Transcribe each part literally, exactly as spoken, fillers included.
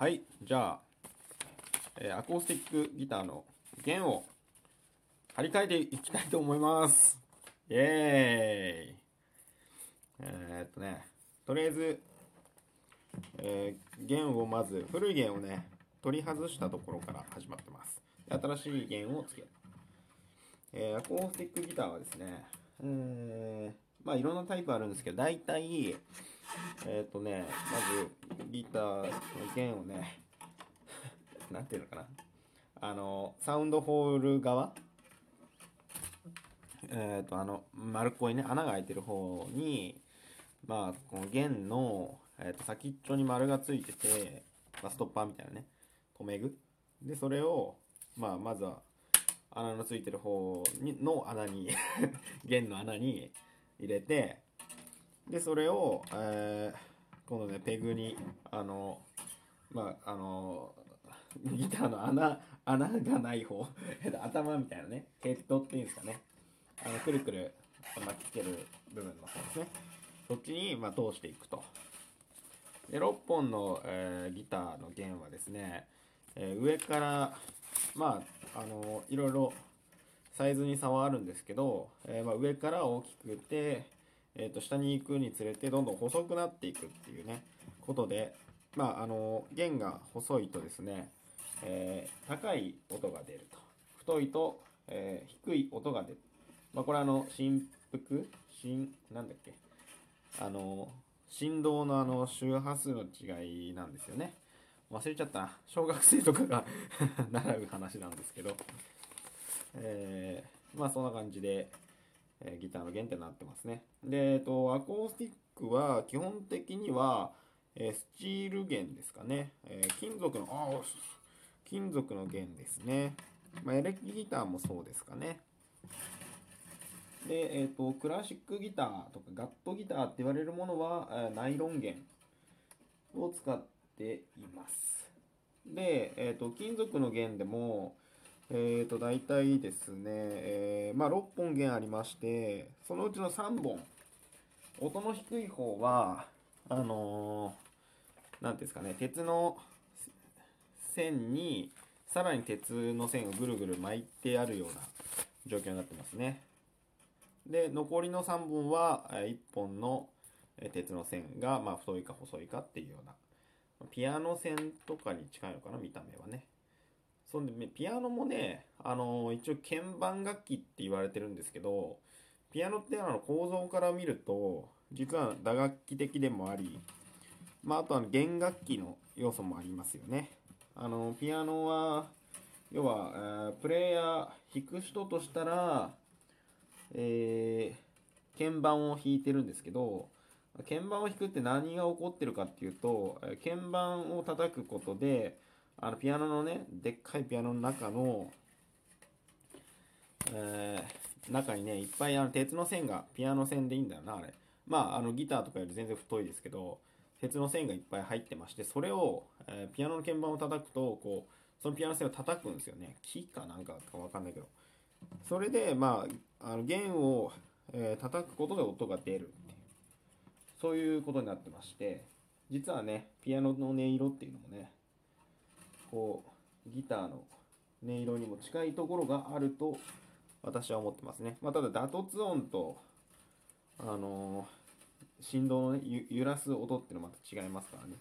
はい、じゃあ、えー、アコースティックギターの弦を張り替えていきたいと思います。イエーイ。えー、っとね、とりあえず、えー、弦をまず、古い弦をね、取り外したところから始まってます。新しい弦をつける。えー、アコースティックギターはですね、えー、まあいろんなタイプあるんですけど、大体、えっとね、まずギターの弦をね、なんていうのかな、あのサウンドホール側、えっとあの丸っこいね、穴が開いてる方に、まあこの弦の、えー、と先っちょに丸がついてて、まあ、ストッパーみたいなね、留め具で、それをまあまずは穴のついてる方にの穴に弦の穴に入れて。でそれを、えー、今度ねペグにあのまああのギターの穴穴がない方頭みたいなね、ヘッドっていうんですかね、あのくるくる巻きつける部分の方ですね、そっちに、まあ、通していくと。でろっぽんの、えー、ギターの弦はですね、えー、上からまああのいろいろサイズに差はあるんですけど、えーまあ、上から大きくてえー、と下に行くにつれてどんどん細くなっていくっていうねことで、まああの弦が細いとですね、えー、高い音が出ると、太いと、えー、低い音が出る、まあ、これはあの振幅振なんだっけあの振動のあの周波数の違いなんですよね。忘れちゃったな、小学生とかが習う話なんですけど、えー、まあそんな感じでギターの原点になってますね。で、えっと、アコースティックは基本的には、えー、スチール弦ですかね、えー、金属のあ金属の弦ですね、まあ、エレキギターもそうですかね。で、えっと、クラシックギターとかガットギターって言われるものは、えー、ナイロン弦を使っています。で、えっと、金属の弦でもえーと大体ですね、えー、まあろっぽん弦ありまして、そのうちのさんぼん音の低い方はあのー、なんていうんですかね、鉄の線にさらに鉄の線をぐるぐる巻いてあるような状況になってますね。で残りのさんぼんはいっぽんの鉄の線が、まあ、太いか細いかっていうようなピアノ線とかに近いのかな、見た目はね。そんでピアノもね、あのー、一応鍵盤楽器って言われてるんですけど、ピアノってあの構造から見ると実は打楽器的でもあり、まあ、あとは弦楽器の要素もありますよね。あのー、ピアノは要は、えー、プレイヤー弾く人としたら、えー、鍵盤を弾いてるんですけど、鍵盤を弾くって何が起こってるかっていうと、鍵盤を叩くことであのピアノのね、でっかいピアノの中の、えー、中にね、いっぱいあの鉄の線が、ピアノ線でいいんだよな、あれ。まあ、あのギターとかより全然太いですけど、鉄の線がいっぱい入ってまして、それを、えー、ピアノの鍵盤を叩くと、こう、そのピアノ線を叩くんですよね。木かなんかかわかんないけど。それで、まあ、あの弦を、えー、叩くことで音が出るっていう、そういうことになってまして、実はね、ピアノの音色っていうのもね、こうギターの音色にも近いところがあると私は思ってますね。まあ、ただ打突音と、あのー、振動の、ね、揺らす音っていうのはまた違いますからね。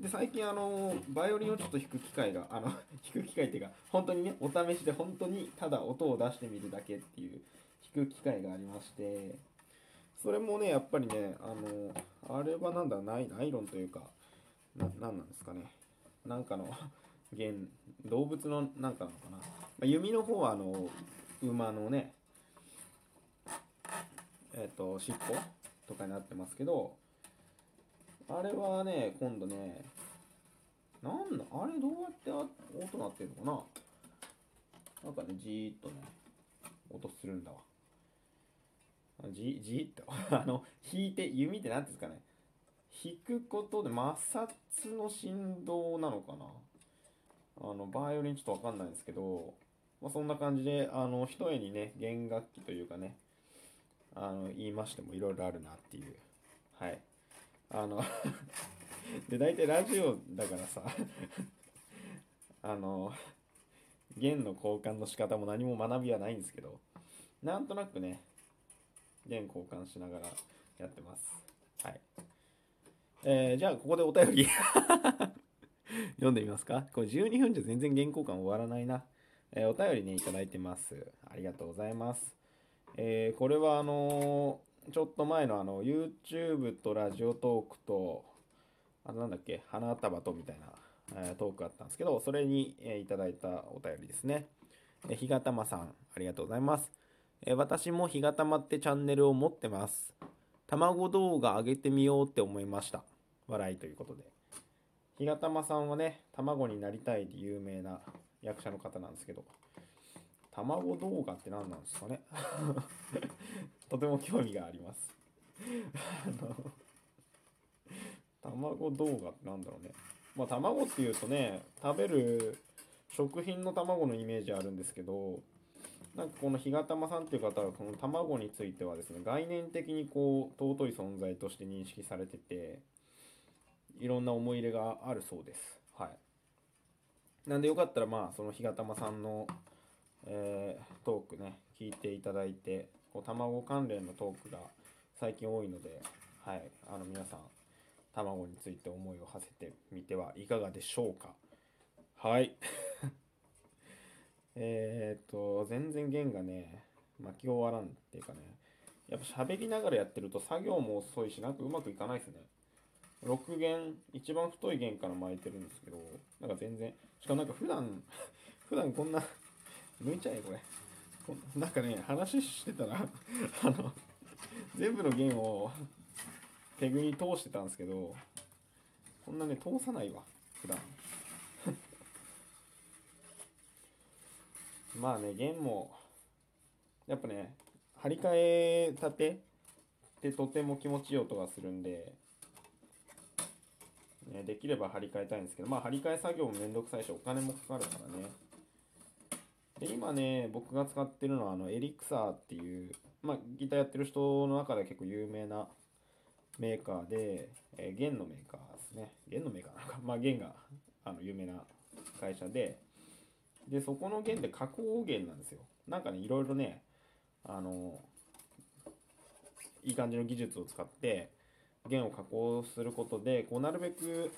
で最近、あのー、バイオリンをちょっと弾く機会があの弾く機会っていうか本当にねお試しで本当にただ音を出してみるだけっていう弾く機会がありまして、それもねやっぱりね、あのー、あれはなんだナイロンというかな、なんなんですかね、なんかの弦、動物のなんかなのかな、まあ、弓の方はあの馬のねえっと尻尾とかになってますけど、あれはね今度ねなんだあれどうやって音鳴ってるのかな、なんかねじーっとね音するんだわ、じじーっとあの引いて弓ってなんていうんですかね、弾くことで摩擦の振動なのかな、あのバイオリンちょっとわかんないんですけど、まあ、そんな感じであの一重にね弦楽器というかね、あの言いましてもいろいろあるなっていう、はいあので大体ラジオだからさあの弦の交換の仕方も何も学びはないんですけど、なんとなくね弦交換しながらやってます。はい、えー、じゃあここでお便り読んでみますか。これじゅうにふんじゃ全然弦交換終わらないな。えー、お便りねいただいてます。ありがとうございます。えー、これはあのー、ちょっと前のあの YouTube とラジオトークとあとなんだっけ花束とみたいな、えー、トークあったんですけど、それに、えー、いただいたお便りですね。えー、ひがたまさんありがとうございます。えー、私もひがたまってチャンネルを持ってます。卵動画上げてみようって思いました笑いということで、ひがたまさんはね卵になりたいで有名な役者の方なんですけど、卵動画って何なんですかねとても興味がありますあの卵動画ってなんだろうね。まあ卵っていうとね食べる食品の卵のイメージあるんですけど、なんかこのひがたまさんっていう方はこの卵についてはですね概念的にこう尊い存在として認識されてて、いろんな思い入れがあるそうです。はい、なんでよかったらまあそのひがたまさんのえー、トークね聞いていただいて、こう卵関連のトークが最近多いので、はい、あの皆さん卵について思いを馳せてみてはいかがでしょうか。はいえっと全然弦がね巻き終わらんっていうかね、やっぱ喋りながらやってると作業も遅いしなんかうまくいかないですね。ろく弦一番太い弦から巻いてるんですけど、なんか全然しかもなんか普段普段こんな抜いちゃえこれ。なんかね話してたらあの全部の弦をペグに通してたんですけど、こんなね通さないわ普段まあね弦もやっぱね張り替え立てってとても気持ちいい音がするんで、ね、できれば張り替えたいんですけど、まあ張り替え作業もめんどくさいしお金もかかるからね。今ね僕が使ってるのはあのエリクサーっていう、まあ、ギターやってる人の中では結構有名なメーカーで、えー、弦のメーカーですね。弦のメーカーなのか、まあ、弦があの有名な会社で、でそこの弦って加工弦なんですよ。なんかねいろいろねあのいい感じの技術を使って弦を加工することでこうなるべく、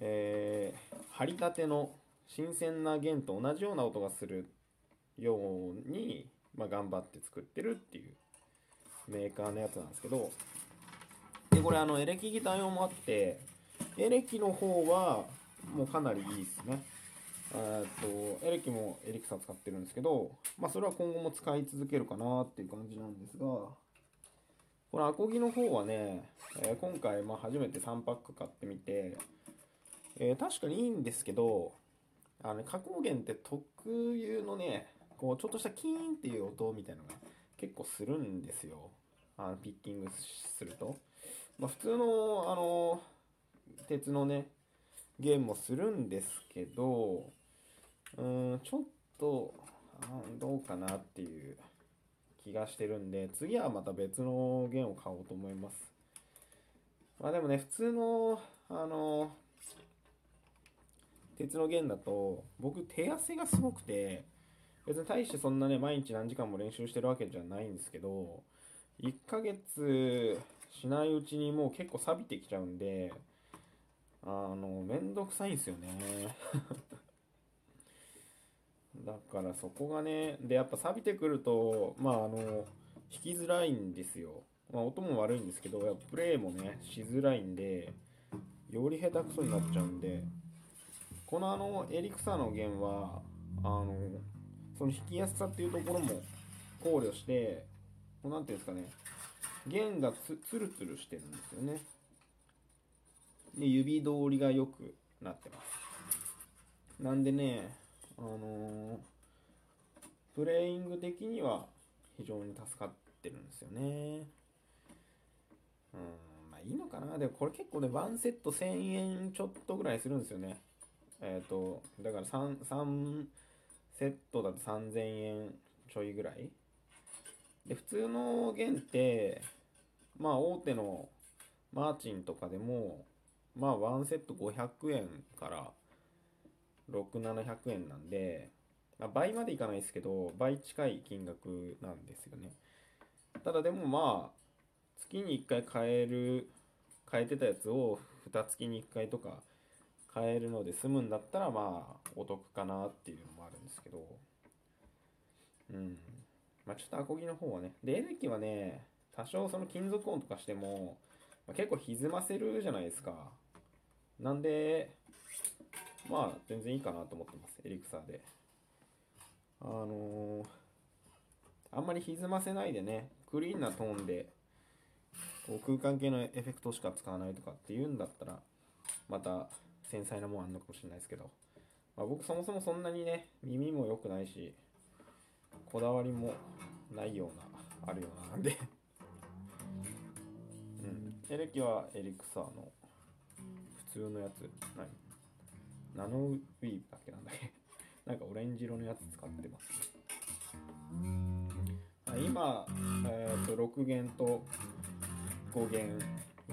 えー、張り立ての新鮮な弦と同じような音がするように、まあ、頑張って作ってるっていうメーカーのやつなんですけど、でこれあのエレキギター用もあって、エレキの方はもうかなりいいですね。とエレキもエリクサー使ってるんですけど、まあ、それは今後も使い続けるかなっていう感じなんですが、このアコギの方はね、えー、今回まあ初めてさんパック買ってみて、えー、確かにいいんですけど、あの加工弦って特有のねこうちょっとしたキーンっていう音みたいなのが結構するんですよ。あのピッキングすると、まあ、普通の、あの鉄のね弦もするんですけど、うーんちょっとどうかなっていう気がしてるんで、次はまた別の弦を買おうと思います。まあでもね普通のあの鉄の弦だと僕手汗がすごくて、別に大してそんなね毎日何時間も練習してるわけじゃないんですけど、いっかげつしないうちにもう結構錆びてきちゃうんで、あのめんどくさいんですよねだからそこがね、でやっぱ錆びてくるとまああの弾きづらいんですよ。まあ音も悪いんですけど、やっぱプレイもねしづらいんでより下手くそになっちゃうんで、このあのエリクサーの弦はあのその弾きやすさっていうところも考慮して、何ていうんですかね弦が つ, つるつるしてるんですよね。で指通りが良くなってます。なんでねあのプレイング的には非常に助かってるんですよね。うん、まあいいのかな。でもこれ結構ねワンセットせんえんちょっとぐらいするんですよね。えーと、だから 3, 3セットだとさんぜんえんちょいぐらいで、普通の弦ってまあ大手のマーチンとかでもまあワンセットごひゃくえんからろくひゃく、ななひゃくえんなんで、まあ、倍までいかないですけど、倍近い金額なんですよね。ただでもまあ、月にいっかい買える、買えてたやつをにがつにいっかいとか買えるので済むんだったら、まあ、お得かなっていうのもあるんですけど、うん。まあ、ちょっとアコギの方はね、で、エレキはね、多少その金属音とかしても、まあ、結構歪ませるじゃないですか。なんで、まあ、全然いいかなと思ってます、エリクサーで。あのー、あんまり歪ませないでね、クリーンなトーンで、こう空間系のエフェクトしか使わないとかっていうんだったら、また繊細なもんあんのかもしれないですけど、まあ、僕そもそもそんなにね、耳も良くないし、こだわりもないような、あるようななんで、うん、エレキはエリクサーの普通のやつ、何ナノウィープだっけなんだっけなんかオレンジ色のやつ使ってます、ね、今、えー、とろく弦とご弦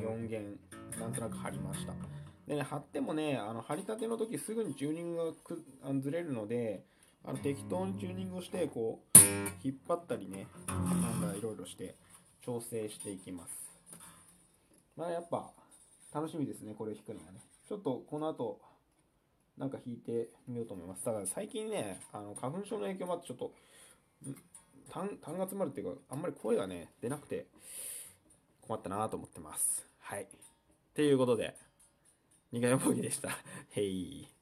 よん弦なんとなく張りました。でね、張ってもね、あの張りたての時すぐにチューニングがくあのずれるので、あの適当にチューニングをしてこう引っ張ったりね、なんだいろいろして調整していきます。まあやっぱ楽しみですね、これを弾くのはね。ちょっとこの後なんか弾いてみようと思います。ただ最近ね、あの花粉症の影響もあってちょっと痰が詰まるっていうか、あんまり声がね出なくて困ったなと思ってます。はい、ということでにかいボギーでした。へい。